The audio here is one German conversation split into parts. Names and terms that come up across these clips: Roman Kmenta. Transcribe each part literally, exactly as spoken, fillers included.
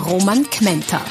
Roman Kmenta.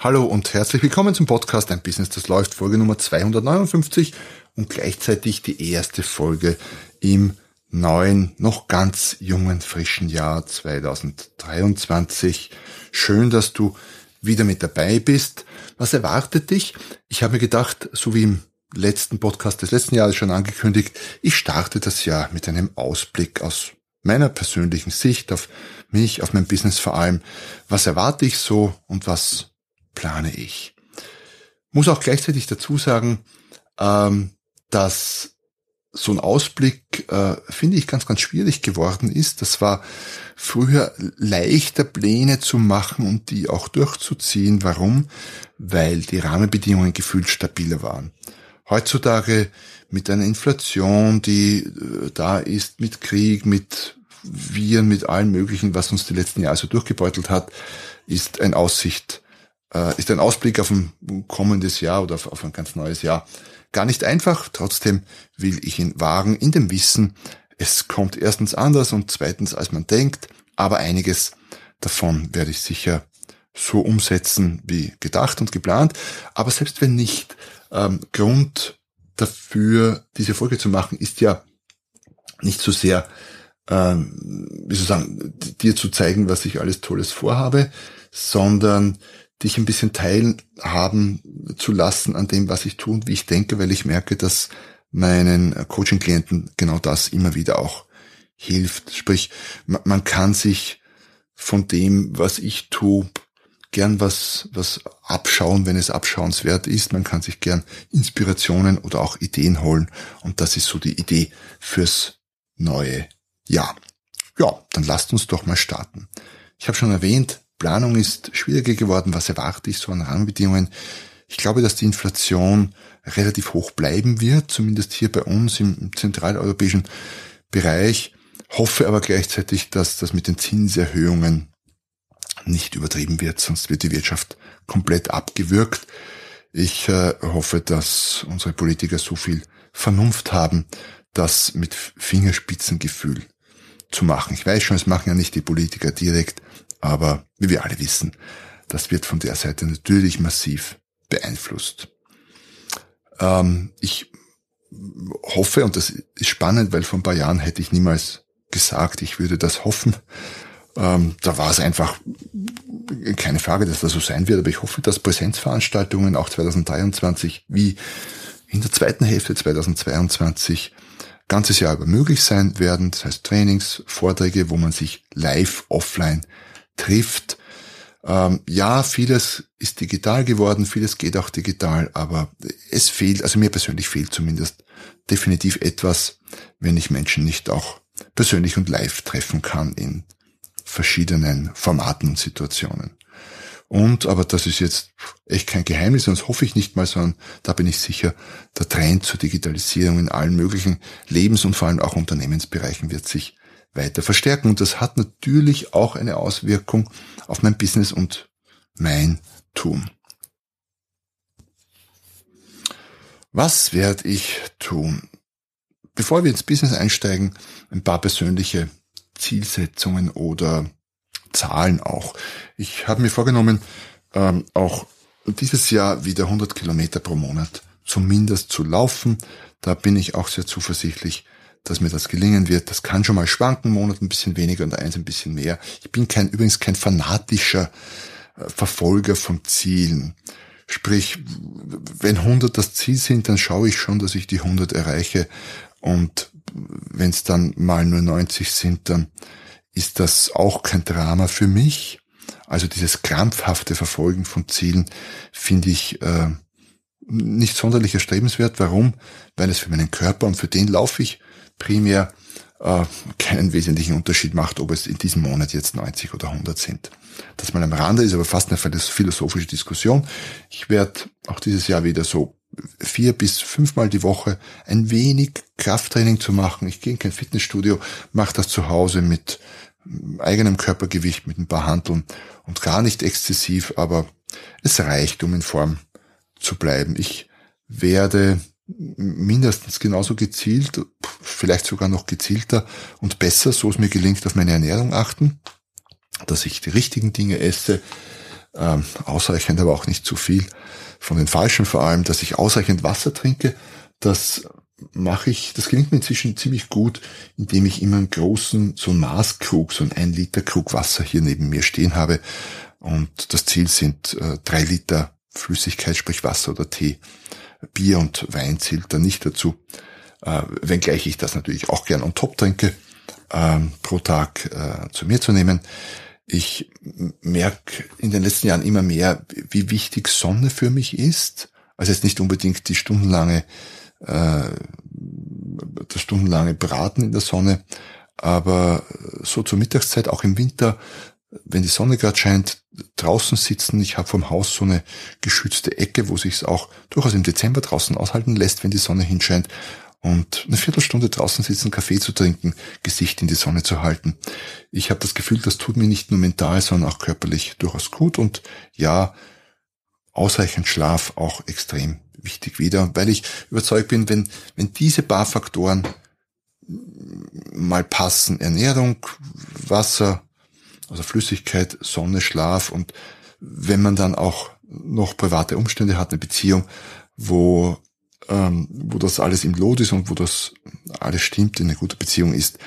Hallo und herzlich willkommen zum Podcast Ein Business, das läuft, Folge Nummer zweihundertneunundfünfzig und gleichzeitig die erste Folge im neuen, noch ganz jungen, frischen Jahr zweitausenddreiundzwanzig. Schön, dass du wieder mit dabei bist. Was erwartet dich? Ich habe mir gedacht, so wie im letzten Podcast des letzten Jahres schon angekündigt, ich starte das Jahr mit einem Ausblick aus meiner persönlichen Sicht auf mich, auf mein Business vor allem. Was erwarte ich so und was plane ich? Muss auch gleichzeitig dazu sagen, ähm, dass so ein Ausblick, äh, finde ich, ganz, ganz schwierig geworden ist. Das war früher leichter, Pläne zu machen und die auch durchzuziehen. Warum? Weil die Rahmenbedingungen gefühlt stabiler waren. Heutzutage mit einer Inflation, die äh, da ist, mit Krieg, mit Viren, mit allem Möglichen, was uns die letzten Jahre so durchgebeutelt hat, ist ein Aussicht, äh, ist ein Ausblick auf ein kommendes Jahr oder auf, auf ein ganz neues Jahr gar nicht einfach. Trotzdem will ich ihn wagen in dem Wissen, es kommt erstens anders und zweitens als man denkt, aber einiges davon werde ich sicher so umsetzen wie gedacht und geplant. Aber selbst wenn nicht, ähm, Grund dafür, diese Folge zu machen, ist ja nicht so sehr, ähm, wie soll ich sagen, dir zu zeigen, was ich alles Tolles vorhabe, sondern dich ein bisschen teilhaben zu lassen an dem, was ich tue und wie ich denke, weil ich merke, dass meinen Coaching-Klienten genau das immer wieder auch hilft. Sprich, man kann sich von dem, was ich tue, gern was, was abschauen, wenn es abschauenswert ist. Man kann sich gern Inspirationen oder auch Ideen holen. Und das ist so die Idee fürs neue Jahr. Ja, dann lasst uns doch mal starten. Ich habe schon erwähnt, Planung ist schwieriger geworden. Was erwarte ich so an Rahmenbedingungen? Ich glaube, dass die Inflation relativ hoch bleiben wird, zumindest hier bei uns im zentraleuropäischen Bereich. Hoffe aber gleichzeitig, dass das mit den Zinserhöhungen nicht übertrieben wird, sonst wird die Wirtschaft komplett abgewürgt. Ich äh, hoffe, dass unsere Politiker so viel Vernunft haben, das mit Fingerspitzengefühl zu machen. Ich weiß schon, es machen ja nicht die Politiker direkt, aber wie wir alle wissen, das wird von der Seite natürlich massiv beeinflusst. Ähm, ich hoffe, und das ist spannend, weil vor ein paar Jahren hätte ich niemals gesagt, ich würde das hoffen. Ähm, da war es einfach keine Frage, dass das so sein wird, aber ich hoffe, dass Präsenzveranstaltungen auch zweitausenddreiundzwanzig wie in der zweiten Hälfte zweitausendzweiundzwanzig ganzes Jahr über möglich sein werden. Das heißt Trainings, Vorträge, wo man sich live, offline trifft. Ähm, ja, vieles ist digital geworden, vieles geht auch digital, aber es fehlt, also mir persönlich fehlt zumindest definitiv etwas, wenn ich Menschen nicht auch persönlich und live treffen kann in verschiedenen Formaten und Situationen. Und, aber das ist jetzt echt kein Geheimnis, sonst hoffe ich nicht mal, sondern da bin ich sicher, der Trend zur Digitalisierung in allen möglichen Lebens- und vor allem auch Unternehmensbereichen wird sich weiter verstärken. Und das hat natürlich auch eine Auswirkung auf mein Business und mein Tun. Was werde ich tun? Bevor wir ins Business einsteigen, ein paar persönliche Zielsetzungen oder Zahlen auch. Ich habe mir vorgenommen, ähm, auch dieses Jahr wieder hundert Kilometer pro Monat zumindest zu laufen. Da bin ich auch sehr zuversichtlich, dass mir das gelingen wird. Das kann schon mal schwanken, Monat ein bisschen weniger und eins ein bisschen mehr. Ich bin kein, übrigens kein fanatischer äh, Verfolger von Zielen. Sprich, wenn hundert das Ziel sind, dann schaue ich schon, dass ich die hundert erreiche. Und wenn es dann mal nur neunzig sind, dann ist das auch kein Drama für mich. Also dieses krampfhafte Verfolgen von Zielen finde ich äh, nicht sonderlich erstrebenswert. Warum? Weil es für meinen Körper, und für den laufe ich primär, äh, keinen wesentlichen Unterschied macht, ob es in diesem Monat jetzt neunzig oder hundert sind. Das mal am Rande ist aber fast eine philosophische Diskussion. Ich werde auch dieses Jahr wieder so vier bis fünfmal die Woche ein wenig Krafttraining zu machen. Ich gehe in kein Fitnessstudio, mache das zu Hause mit eigenem Körpergewicht, mit ein paar Hanteln und gar nicht exzessiv, aber es reicht, um in Form zu bleiben. Ich werde mindestens genauso gezielt, vielleicht sogar noch gezielter und besser, so es mir gelingt, auf meine Ernährung achten, dass ich die richtigen Dinge esse, äh, ausreichend, aber auch nicht zu viel, von den falschen vor allem, dass ich ausreichend Wasser trinke. Das mache ich, das gelingt mir inzwischen ziemlich gut, indem ich immer einen großen, so einen Maßkrug, so einen ein Liter Krug Wasser hier neben mir stehen habe. Und das Ziel sind äh, drei Liter Flüssigkeit, sprich Wasser oder Tee. Bier und Wein zählt da nicht dazu, äh, wenngleich ich das natürlich auch gern on top trinke, äh, pro Tag äh, zu mir zu nehmen. Ich merke in den letzten Jahren immer mehr, wie wichtig Sonne für mich ist. Also jetzt nicht unbedingt die stundenlange, äh, das stundenlange Braten in der Sonne, aber so zur Mittagszeit, auch im Winter, wenn die Sonne gerade scheint, draußen sitzen. Ich habe vom Haus so eine geschützte Ecke, wo sich's auch durchaus im Dezember draußen aushalten lässt, wenn die Sonne hinscheint. Und eine Viertelstunde draußen sitzen, Kaffee zu trinken, Gesicht in die Sonne zu halten. Ich habe das Gefühl, das tut mir nicht nur mental, sondern auch körperlich durchaus gut. Und ja, ausreichend Schlaf auch extrem wichtig wieder, weil ich überzeugt bin, wenn wenn diese paar Faktoren mal passen, Ernährung, Wasser, also Flüssigkeit, Sonne, Schlaf, und wenn man dann auch noch private Umstände hat, eine Beziehung, wo ähm, wo das alles im Lot ist und wo das alles stimmt, in eine gute Beziehung ist,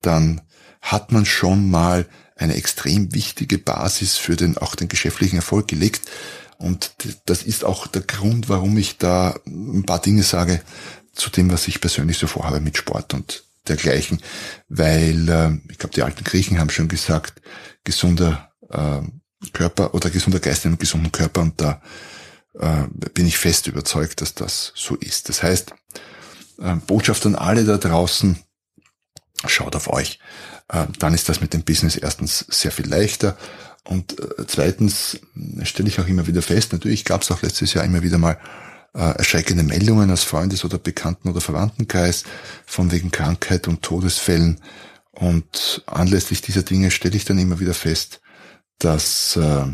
dann hat man schon mal eine extrem wichtige Basis für den auch den geschäftlichen Erfolg gelegt. Und das ist auch der Grund, warum ich da ein paar Dinge sage zu dem, was ich persönlich so vorhabe mit Sport und dergleichen, weil äh, ich glaube, die alten Griechen haben schon gesagt, gesunder äh, Körper oder gesunder Geist in einem gesunden Körper, und da äh, bin ich fest überzeugt, dass das so ist. Das heißt, äh, Botschaft an alle da draußen, schaut auf euch. Äh, dann ist das mit dem Business erstens sehr viel leichter, und äh, zweitens stelle ich auch immer wieder fest, natürlich gab es auch letztes Jahr immer wieder mal erschreckende Meldungen aus Freundes- oder Bekannten- oder Verwandtenkreis von wegen Krankheit und Todesfällen. Und anlässlich dieser Dinge stelle ich dann immer wieder fest, dass äh,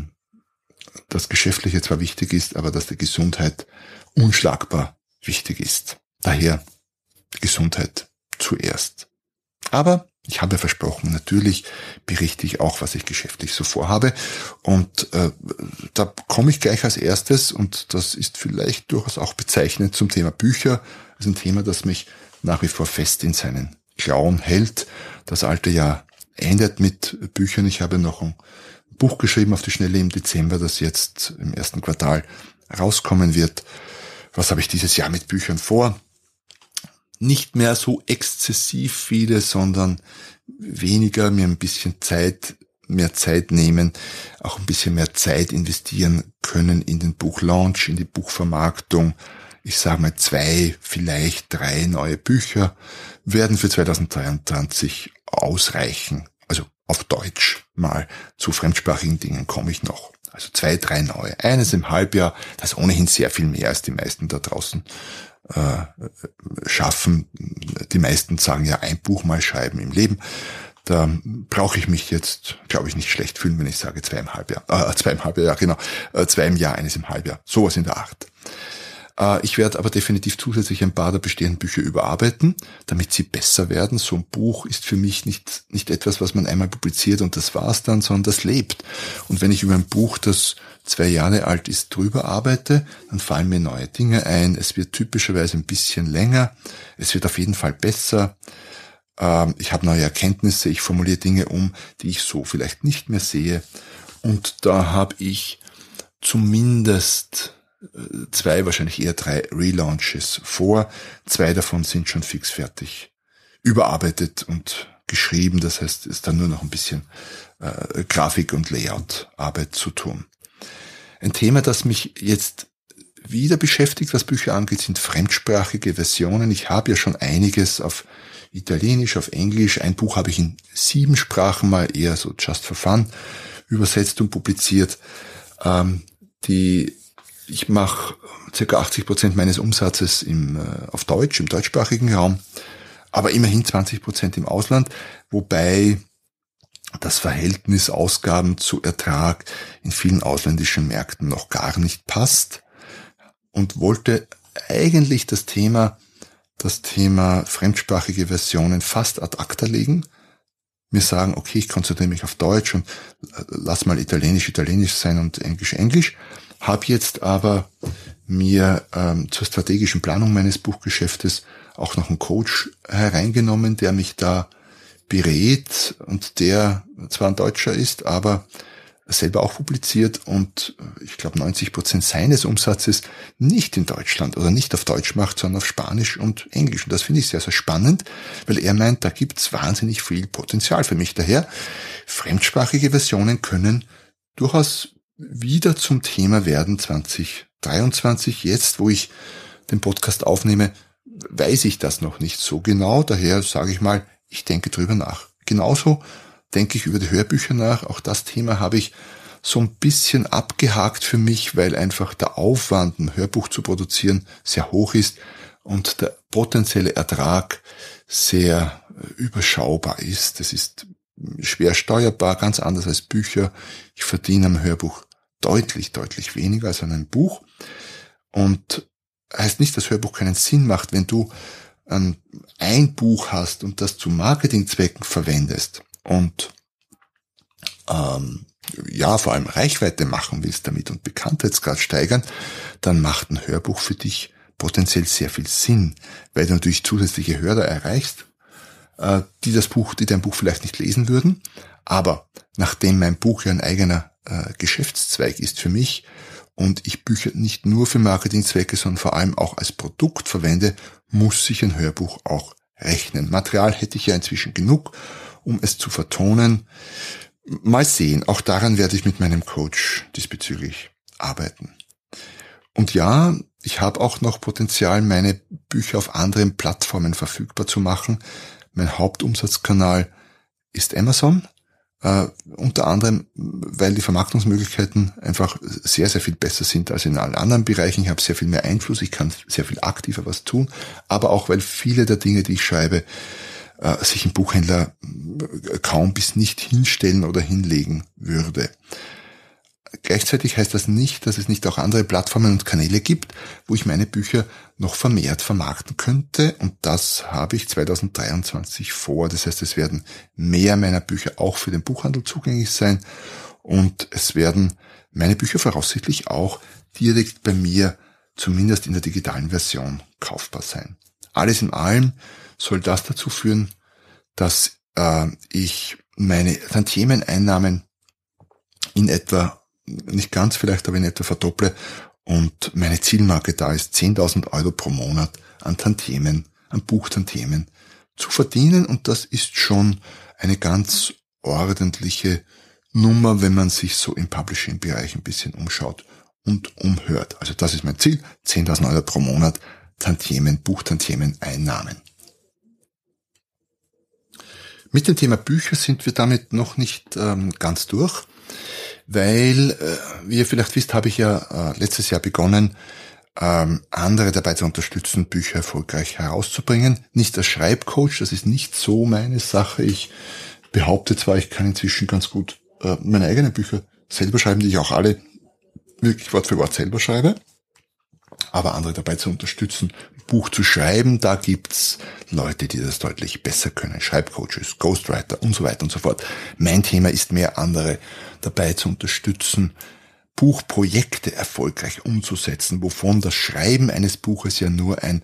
das Geschäftliche zwar wichtig ist, aber dass die Gesundheit unschlagbar wichtig ist. Daher Gesundheit zuerst. Aber ich habe versprochen, natürlich berichte ich auch, was ich geschäftlich so vorhabe. Und äh, da komme ich gleich als erstes, und das ist vielleicht durchaus auch bezeichnend, zum Thema Bücher. Das ist ein Thema, das mich nach wie vor fest in seinen Klauen hält. Das alte Jahr endet mit Büchern. Ich habe noch ein Buch geschrieben auf die Schnelle im Dezember, das jetzt im ersten Quartal rauskommen wird. Was habe ich dieses Jahr mit Büchern vor? Nicht mehr so exzessiv viele, sondern weniger, mir ein bisschen Zeit, mehr Zeit nehmen, auch ein bisschen mehr Zeit investieren können in den Buchlaunch, in die Buchvermarktung. Ich sage mal, zwei, vielleicht drei neue Bücher werden für zwanzig dreiundzwanzig ausreichen. Also auf Deutsch mal. Zu fremdsprachigen Dingen komme ich noch. Also zwei, drei neue. Eines im Halbjahr, das ohnehin sehr viel mehr als die meisten da draußen schaffen. Die meisten sagen ja, ein Buch mal schreiben im Leben. Da brauche ich mich jetzt, glaube ich, nicht schlecht fühlen, wenn ich sage zwei im Halbjahr. Äh, zwei im Halbjahr, ja genau. Äh, zwei im Jahr, eines im Halbjahr. Sowas in der Art. Äh, ich werde aber definitiv zusätzlich ein paar der bestehenden Bücher überarbeiten, damit sie besser werden. So ein Buch ist für mich nicht nicht etwas, was man einmal publiziert und das war's dann, sondern das lebt. Und wenn ich über ein Buch, das zwei Jahre alt ist, drüber arbeite, dann fallen mir neue Dinge ein. Es wird typischerweise ein bisschen länger. Es wird auf jeden Fall besser. Ich habe neue Erkenntnisse. Ich formuliere Dinge um, die ich so vielleicht nicht mehr sehe. Und da habe ich zumindest zwei, wahrscheinlich eher drei Relaunches vor. Zwei davon sind schon fix fertig überarbeitet und geschrieben. Das heißt, es ist dann nur noch ein bisschen äh, Grafik- und Layout-Arbeit zu tun. Ein Thema, das mich jetzt wieder beschäftigt, was Bücher angeht, sind fremdsprachige Versionen. Ich habe ja schon einiges auf Italienisch, auf Englisch. Ein Buch habe ich in sieben Sprachen mal eher so just for fun übersetzt und publiziert. Ähm, die, ich mache circa achtzig Prozent meines Umsatzes im, äh, auf Deutsch, im deutschsprachigen Raum, aber immerhin zwanzig Prozent im Ausland, wobei das Verhältnis Ausgaben zu Ertrag in vielen ausländischen Märkten noch gar nicht passt, und wollte eigentlich das Thema, das Thema fremdsprachige Versionen fast ad acta legen, mir sagen, okay, ich konzentriere mich auf Deutsch und lass mal Italienisch Italienisch sein und Englisch Englisch, habe jetzt aber mir ähm, zur strategischen Planung meines Buchgeschäftes auch noch einen Coach hereingenommen, der mich da berät und der zwar ein Deutscher ist, aber selber auch publiziert und ich glaube neunzig Prozent seines Umsatzes nicht in Deutschland oder nicht auf Deutsch macht, sondern auf Spanisch und Englisch. Und das finde ich sehr, sehr spannend, weil er meint, da gibt's wahnsinnig viel Potenzial für mich. Daher, fremdsprachige Versionen können durchaus wieder zum Thema werden zwanzig dreiundzwanzig. Jetzt, wo ich den Podcast aufnehme, weiß ich das noch nicht so genau. Daher sage ich mal, ich denke drüber nach. Genauso denke ich über die Hörbücher nach. Auch das Thema habe ich so ein bisschen abgehakt für mich, weil einfach der Aufwand, ein Hörbuch zu produzieren, sehr hoch ist und der potenzielle Ertrag sehr überschaubar ist. Das ist schwer steuerbar, ganz anders als Bücher. Ich verdiene am Hörbuch deutlich, deutlich weniger als an einem Buch. Und heißt nicht, dass Hörbuch keinen Sinn macht, wenn du ein Buch hast und das zu Marketingzwecken verwendest und ähm, ja, vor allem Reichweite machen willst damit und Bekanntheitsgrad steigern, dann macht ein Hörbuch für dich potenziell sehr viel Sinn, weil du natürlich zusätzliche Hörer erreichst, äh, die das Buch, die dein Buch vielleicht nicht lesen würden, aber nachdem mein Buch ja ein eigener äh, Geschäftszweig ist für mich und ich Bücher nicht nur für Marketingzwecke, sondern vor allem auch als Produkt verwende, muss sich ein Hörbuch auch rechnen. Material hätte ich ja inzwischen genug, um es zu vertonen. Mal sehen, auch daran werde ich mit meinem Coach diesbezüglich arbeiten. Und ja, ich habe auch noch Potenzial, meine Bücher auf anderen Plattformen verfügbar zu machen. Mein Hauptumsatzkanal ist Amazon, äh, unter anderem, weil die Vermarktungsmöglichkeiten einfach sehr, sehr viel besser sind als in allen anderen Bereichen. Ich habe sehr viel mehr Einfluss, ich kann sehr viel aktiver was tun, aber auch, weil viele der Dinge, die ich schreibe, äh, sich ein Buchhändler kaum bis nicht hinstellen oder hinlegen würde. Gleichzeitig heißt das nicht, dass es nicht auch andere Plattformen und Kanäle gibt, wo ich meine Bücher noch vermehrt vermarkten könnte, und das habe ich zwanzig dreiundzwanzig vor. Das heißt, es werden mehr meiner Bücher auch für den Buchhandel zugänglich sein und es werden meine Bücher voraussichtlich auch direkt bei mir, zumindest in der digitalen Version, kaufbar sein. Alles in allem soll das dazu führen, dass äh, ich meine Tantiemeneinnahmen in etwa, nicht ganz vielleicht, aber in etwa verdopple, und meine Zielmarke da ist, zehntausend Euro pro Monat an Tantiemen, an Buchtantiemen zu verdienen, und das ist schon eine ganz ordentliche Nummer, wenn man sich so im Publishing-Bereich ein bisschen umschaut und umhört. Also das ist mein Ziel, zehntausend Euro pro Monat Tantiemen, Buchtantiemen, Einnahmen. Mit dem Thema Bücher sind wir damit noch nicht ähm, ganz durch, weil, äh, wie ihr vielleicht wisst, habe ich ja äh, letztes Jahr begonnen, ähm, andere dabei zu unterstützen, Bücher erfolgreich herauszubringen. Nicht als Schreibcoach, das ist nicht so meine Sache. Ich behaupte zwar, ich kann inzwischen ganz gut äh, meine eigenen Bücher selber schreiben, die ich auch alle wirklich Wort für Wort selber schreibe, aber andere dabei zu unterstützen, ein Buch zu schreiben, da gibt's Leute, die das deutlich besser können. Schreibcoaches, Ghostwriter und so weiter und so fort. Mein Thema ist mehr, andere dabei zu unterstützen, Buchprojekte erfolgreich umzusetzen, wovon das Schreiben eines Buches ja nur ein,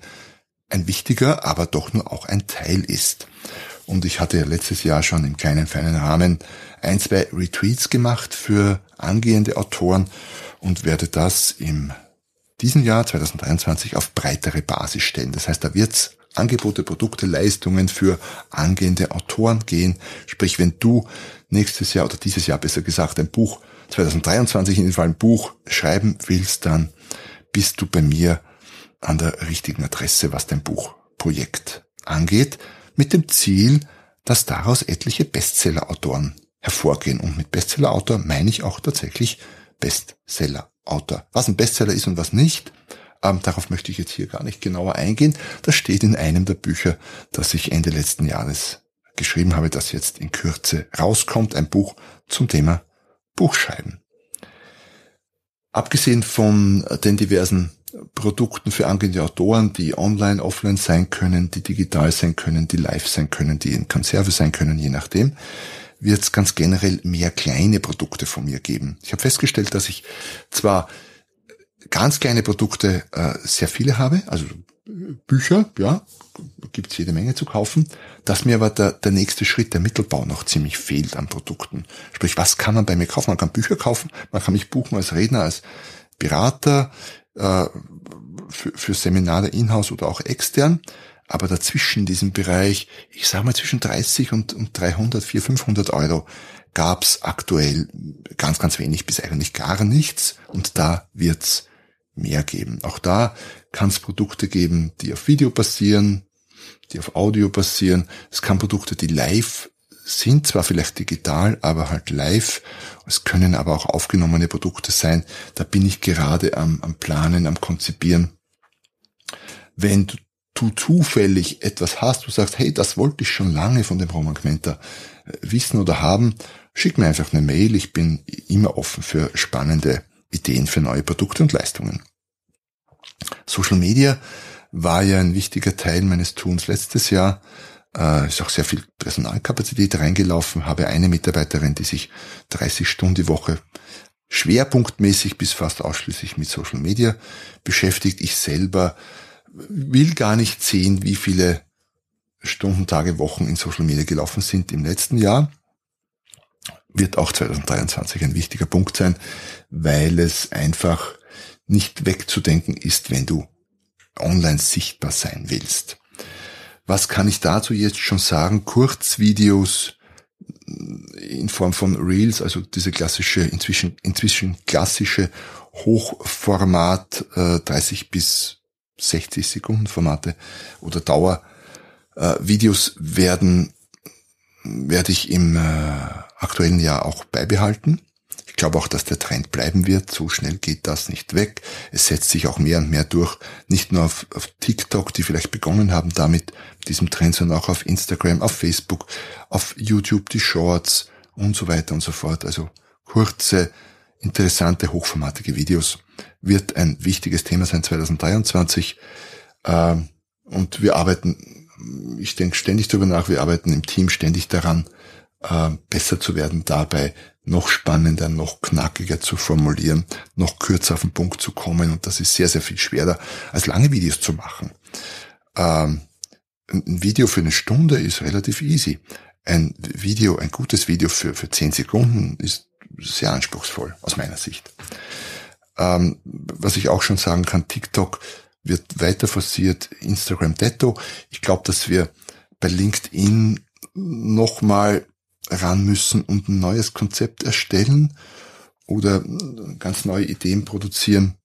ein wichtiger, aber doch nur auch ein Teil ist. Und ich hatte ja letztes Jahr schon im kleinen, feinen Rahmen ein, zwei Retreats gemacht für angehende Autoren und werde das im diesen Jahr zwanzig dreiundzwanzig auf breitere Basis stellen. Das heißt, da wird es Angebote, Produkte, Leistungen für angehende Autoren gehen. Sprich, wenn du nächstes Jahr oder dieses Jahr besser gesagt ein Buch, zwanzig dreiundzwanzig in dem Fall ein Buch schreiben willst, dann bist du bei mir an der richtigen Adresse, was dein Buchprojekt angeht. mit dem Ziel, dass daraus etliche Bestseller-Autoren hervorgehen. Und mit Bestseller-Autor meine ich auch tatsächlich Bestseller-Autor. Was ein Bestseller ist und was nicht, ähm, darauf möchte ich jetzt hier gar nicht genauer eingehen. Das steht in einem der Bücher, das ich Ende letzten Jahres geschrieben habe, das jetzt in Kürze rauskommt. Ein Buch zum Thema Buchschreiben. Abgesehen von den diversen Produkten für angehende Autoren, die online, offline sein können, die digital sein können, die live sein können, die in Konserve sein können, je nachdem, wird es ganz generell mehr kleine Produkte von mir geben. Ich habe festgestellt, dass ich zwar ganz kleine Produkte äh, sehr viele habe, also Bücher, ja, gibt's jede Menge zu kaufen, dass mir aber der, der nächste Schritt, der Mittelbau, noch ziemlich fehlt an Produkten. Sprich, was kann man bei mir kaufen? Man kann Bücher kaufen, man kann mich buchen als Redner, als Berater, äh, für, für Seminare in-house oder auch extern, aber dazwischen in diesem Bereich, ich sag mal zwischen dreißig und, und dreihundert, vierhundert, fünfhundert Euro, gab's aktuell ganz, ganz wenig bis eigentlich gar nichts, und da wird's mehr geben. Auch da kann es Produkte geben, die auf Video basieren, die auf Audio basieren. Es kann Produkte, die live sind, zwar vielleicht digital, aber halt live. Es können aber auch aufgenommene Produkte sein. Da bin ich gerade am, am Planen, am Konzipieren. Wenn du, du zufällig etwas hast, du sagst, hey, das wollte ich schon lange von dem Roman Kmenta wissen oder haben, schick mir einfach eine Mail. Ich bin immer offen für spannende Ideen für neue Produkte und Leistungen. Social Media war ja ein wichtiger Teil meines Tuns letztes Jahr. Äh, ist auch sehr viel Personalkapazität reingelaufen. Habe eine Mitarbeiterin, die sich dreißig Stunden die Woche schwerpunktmäßig bis fast ausschließlich mit Social Media beschäftigt. Ich selber will gar nicht sehen, wie viele Stunden, Tage, Wochen in Social Media gelaufen sind im letzten Jahr. Wird auch zweitausenddreiundzwanzig ein wichtiger Punkt sein, weil es einfach nicht wegzudenken ist, wenn du online sichtbar sein willst. Was kann ich dazu jetzt schon sagen? Kurzvideos in Form von Reels, also diese klassische, inzwischen inzwischen klassische Hochformat, äh, dreißig bis sechzig Sekunden Formate oder Dauervideos äh, werden werde ich im äh, aktuellen Jahr auch beibehalten. Ich glaube auch, dass der Trend bleiben wird. So schnell geht das nicht weg. Es setzt sich auch mehr und mehr durch. Nicht nur auf, auf TikTok, die vielleicht begonnen haben damit, diesem Trend, sondern auch auf Instagram, auf Facebook, auf YouTube, die Shorts und so weiter und so fort. Also kurze, interessante, hochformatige Videos wird ein wichtiges Thema sein zweitausenddreiundzwanzig. Ähm, und wir arbeiten Ich denke ständig darüber nach, wir arbeiten im Team ständig daran, äh, besser zu werden, dabei noch spannender, noch knackiger zu formulieren, noch kürzer auf den Punkt zu kommen, und das ist sehr, sehr viel schwerer, als lange Videos zu machen. Ähm, ein Video für eine Stunde ist relativ easy. Ein Video, ein gutes Video für, für zehn Sekunden ist sehr anspruchsvoll, aus meiner Sicht. Ähm, was ich auch schon sagen kann, TikTok wird weiter forciert, Instagram detto. Ich glaube, dass wir bei LinkedIn nochmal ran müssen und ein neues Konzept erstellen oder ganz neue Ideen produzieren,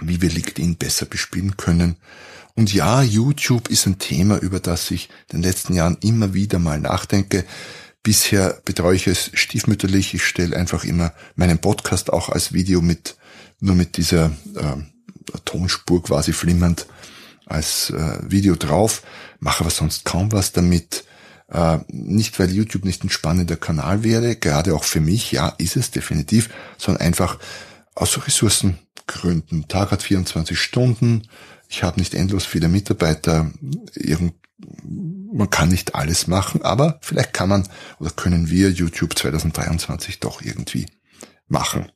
wie wir LinkedIn besser bespielen können. Und ja, YouTube ist ein Thema, über das ich in den letzten Jahren immer wieder mal nachdenke. Bisher betreue ich es stiefmütterlich. Ich stelle einfach immer meinen Podcast auch als Video mit, nur mit dieser äh, Tonspur quasi flimmernd als äh, Video drauf, mache aber sonst kaum was damit. Äh, nicht, weil YouTube nicht ein spannender Kanal wäre, gerade auch für mich, ja, ist es definitiv, sondern einfach aus Ressourcengründen. Tag hat vierundzwanzig Stunden, ich habe nicht endlos viele Mitarbeiter, irgend, man kann nicht alles machen, aber vielleicht kann man oder können wir YouTube zweitausenddreiundzwanzig doch irgendwie machen.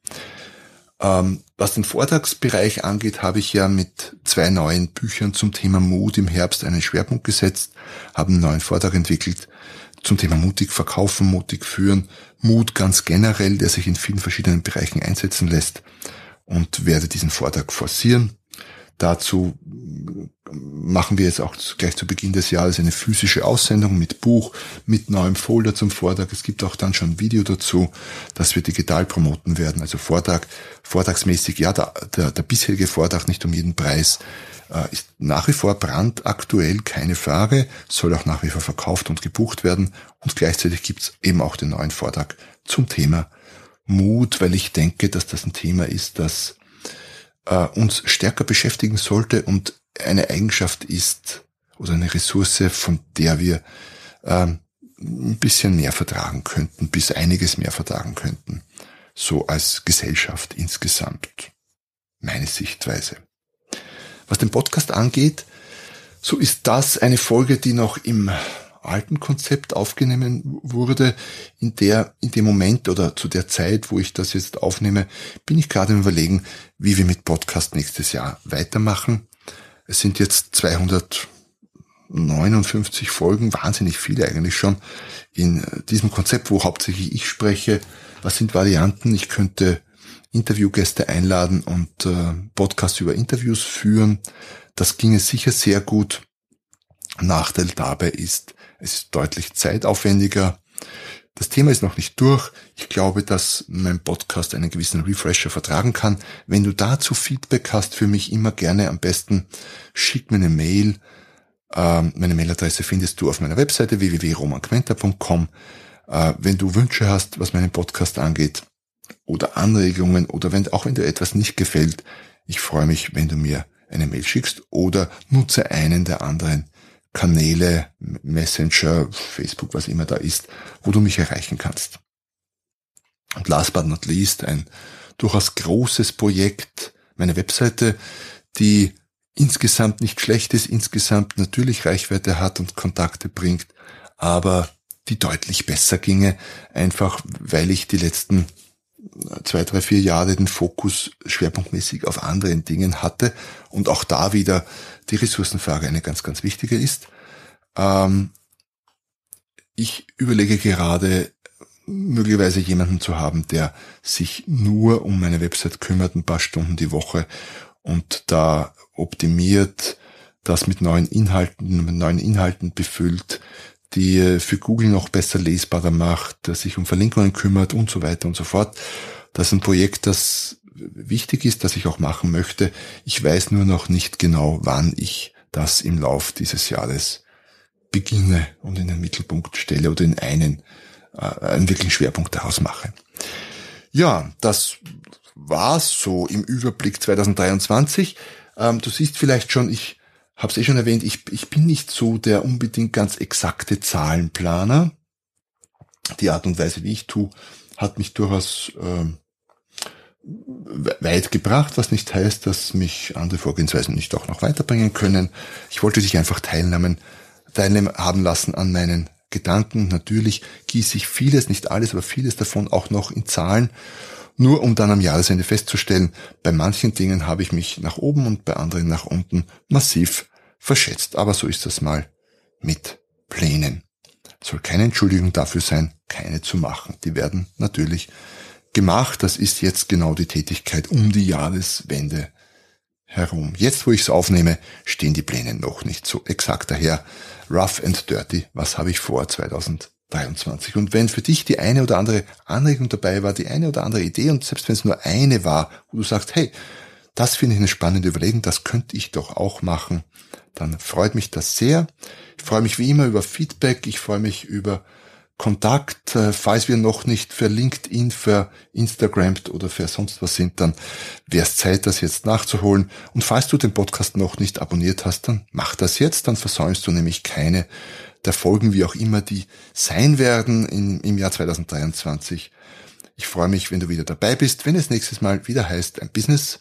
Was den Vortragsbereich angeht, habe ich ja mit zwei neuen Büchern zum Thema Mut im Herbst einen Schwerpunkt gesetzt, habe einen neuen Vortrag entwickelt zum Thema mutig verkaufen, mutig führen, Mut ganz generell, der sich in vielen verschiedenen Bereichen einsetzen lässt, und werde diesen Vortrag forcieren. Dazu machen wir jetzt auch gleich zu Beginn des Jahres eine physische Aussendung mit Buch, mit neuem Folder zum Vortrag. Es gibt auch dann schon ein Video dazu, das wir digital promoten werden. Also Vortrag, vortragsmäßig, ja, der, der, der bisherige Vortrag nicht um jeden Preis äh, ist nach wie vor brandaktuell, keine Frage, soll auch nach wie vor verkauft und gebucht werden. Und gleichzeitig gibt's eben auch den neuen Vortrag zum Thema Mut, weil ich denke, dass das ein Thema ist, das Uh, uns stärker beschäftigen sollte und eine Eigenschaft ist oder eine Ressource, von der wir uh, ein bisschen mehr vertragen könnten, bis einiges mehr vertragen könnten. So als Gesellschaft insgesamt. Meine Sichtweise. Was den Podcast angeht, so ist das eine Folge, die noch im alten Konzept aufgenommen wurde. In der, in dem Moment oder zu der Zeit, wo ich das jetzt aufnehme, bin ich gerade im Überlegen, wie wir mit Podcast nächstes Jahr weitermachen. Es sind jetzt zweihundertneunundfünfzig Folgen, wahnsinnig viele eigentlich schon in diesem Konzept, wo hauptsächlich ich spreche. Was sind Varianten? Ich könnte Interviewgäste einladen und äh, Podcasts über Interviews führen. Das ginge sicher sehr gut. Nachteil dabei ist, es ist deutlich zeitaufwendiger. Das Thema ist noch nicht durch. Ich glaube, dass mein Podcast einen gewissen Refresher vertragen kann. Wenn du dazu Feedback hast, für mich immer gerne, am besten schick mir eine Mail. Meine Mailadresse findest du auf meiner Webseite w w w punkt roman kmenta punkt com. Wenn du Wünsche hast, was meinen Podcast angeht, oder Anregungen, oder wenn auch wenn dir etwas nicht gefällt, ich freue mich, wenn du mir eine Mail schickst oder nutze einen der anderen Kanäle, Messenger, Facebook, was immer da ist, wo du mich erreichen kannst. Und last but not least, ein durchaus großes Projekt, meine Webseite, die insgesamt nicht schlecht ist, insgesamt natürlich Reichweite hat und Kontakte bringt, aber die deutlich besser ginge, einfach weil ich die letzten zwei, drei, vier Jahre den Fokus schwerpunktmäßig auf anderen Dingen hatte und auch da wieder die Ressourcenfrage eine ganz, ganz wichtige ist. Ähm, ich überlege gerade, möglicherweise jemanden zu haben, der sich nur um meine Website kümmert, ein paar Stunden die Woche und da optimiert, das mit neuen Inhalten, mit neuen Inhalten befüllt, die für Google noch besser lesbarer macht, sich um Verlinkungen kümmert und so weiter und so fort. Das ist ein Projekt, das wichtig ist, das ich auch machen möchte. Ich weiß nur noch nicht genau, wann ich das im Lauf dieses Jahres beginne und in den Mittelpunkt stelle oder in einen, äh, einen wirklichen Schwerpunkt daraus mache. Ja, das war's so im Überblick zweitausenddreiundzwanzig. Ähm, du siehst vielleicht schon, ich hab's eh schon erwähnt, ich, ich bin nicht so der unbedingt ganz exakte Zahlenplaner. Die Art und Weise, wie ich tue, hat mich durchaus äh, weit gebracht, was nicht heißt, dass mich andere Vorgehensweisen nicht auch noch weiterbringen können. Ich wollte dich einfach teilnehmen, teilhaben lassen an meinen Gedanken. Natürlich gieße ich vieles, nicht alles, aber vieles davon auch noch in Zahlen, nur um dann am Jahresende festzustellen, bei manchen Dingen habe ich mich nach oben und bei anderen nach unten massiv verschätzt. Aber so ist das mal mit Plänen. Soll keine Entschuldigung dafür sein, keine zu machen. Die werden natürlich gemacht. Das ist jetzt genau die Tätigkeit um die Jahreswende herum. Jetzt, wo ich es aufnehme, stehen die Pläne noch nicht so exakt daher. Rough and dirty, was habe ich vor zweitausenddreiundzwanzig? Und wenn für dich die eine oder andere Anregung dabei war, die eine oder andere Idee, und selbst wenn es nur eine war, wo du sagst, hey, das finde ich eine spannende Überlegung, das könnte ich doch auch machen, dann freut mich das sehr. Ich freue mich wie immer über Feedback, ich freue mich über Kontakt, falls wir noch nicht für LinkedIn, für Instagram oder für sonst was sind, dann wäre es Zeit, das jetzt nachzuholen. Und falls du den Podcast noch nicht abonniert hast, dann mach das jetzt, dann versäumst du nämlich keine der Folgen, wie auch immer die sein werden in, im Jahr zweitausenddreiundzwanzig. Ich freue mich, wenn du wieder dabei bist, wenn es nächstes Mal wieder heißt, ein Business,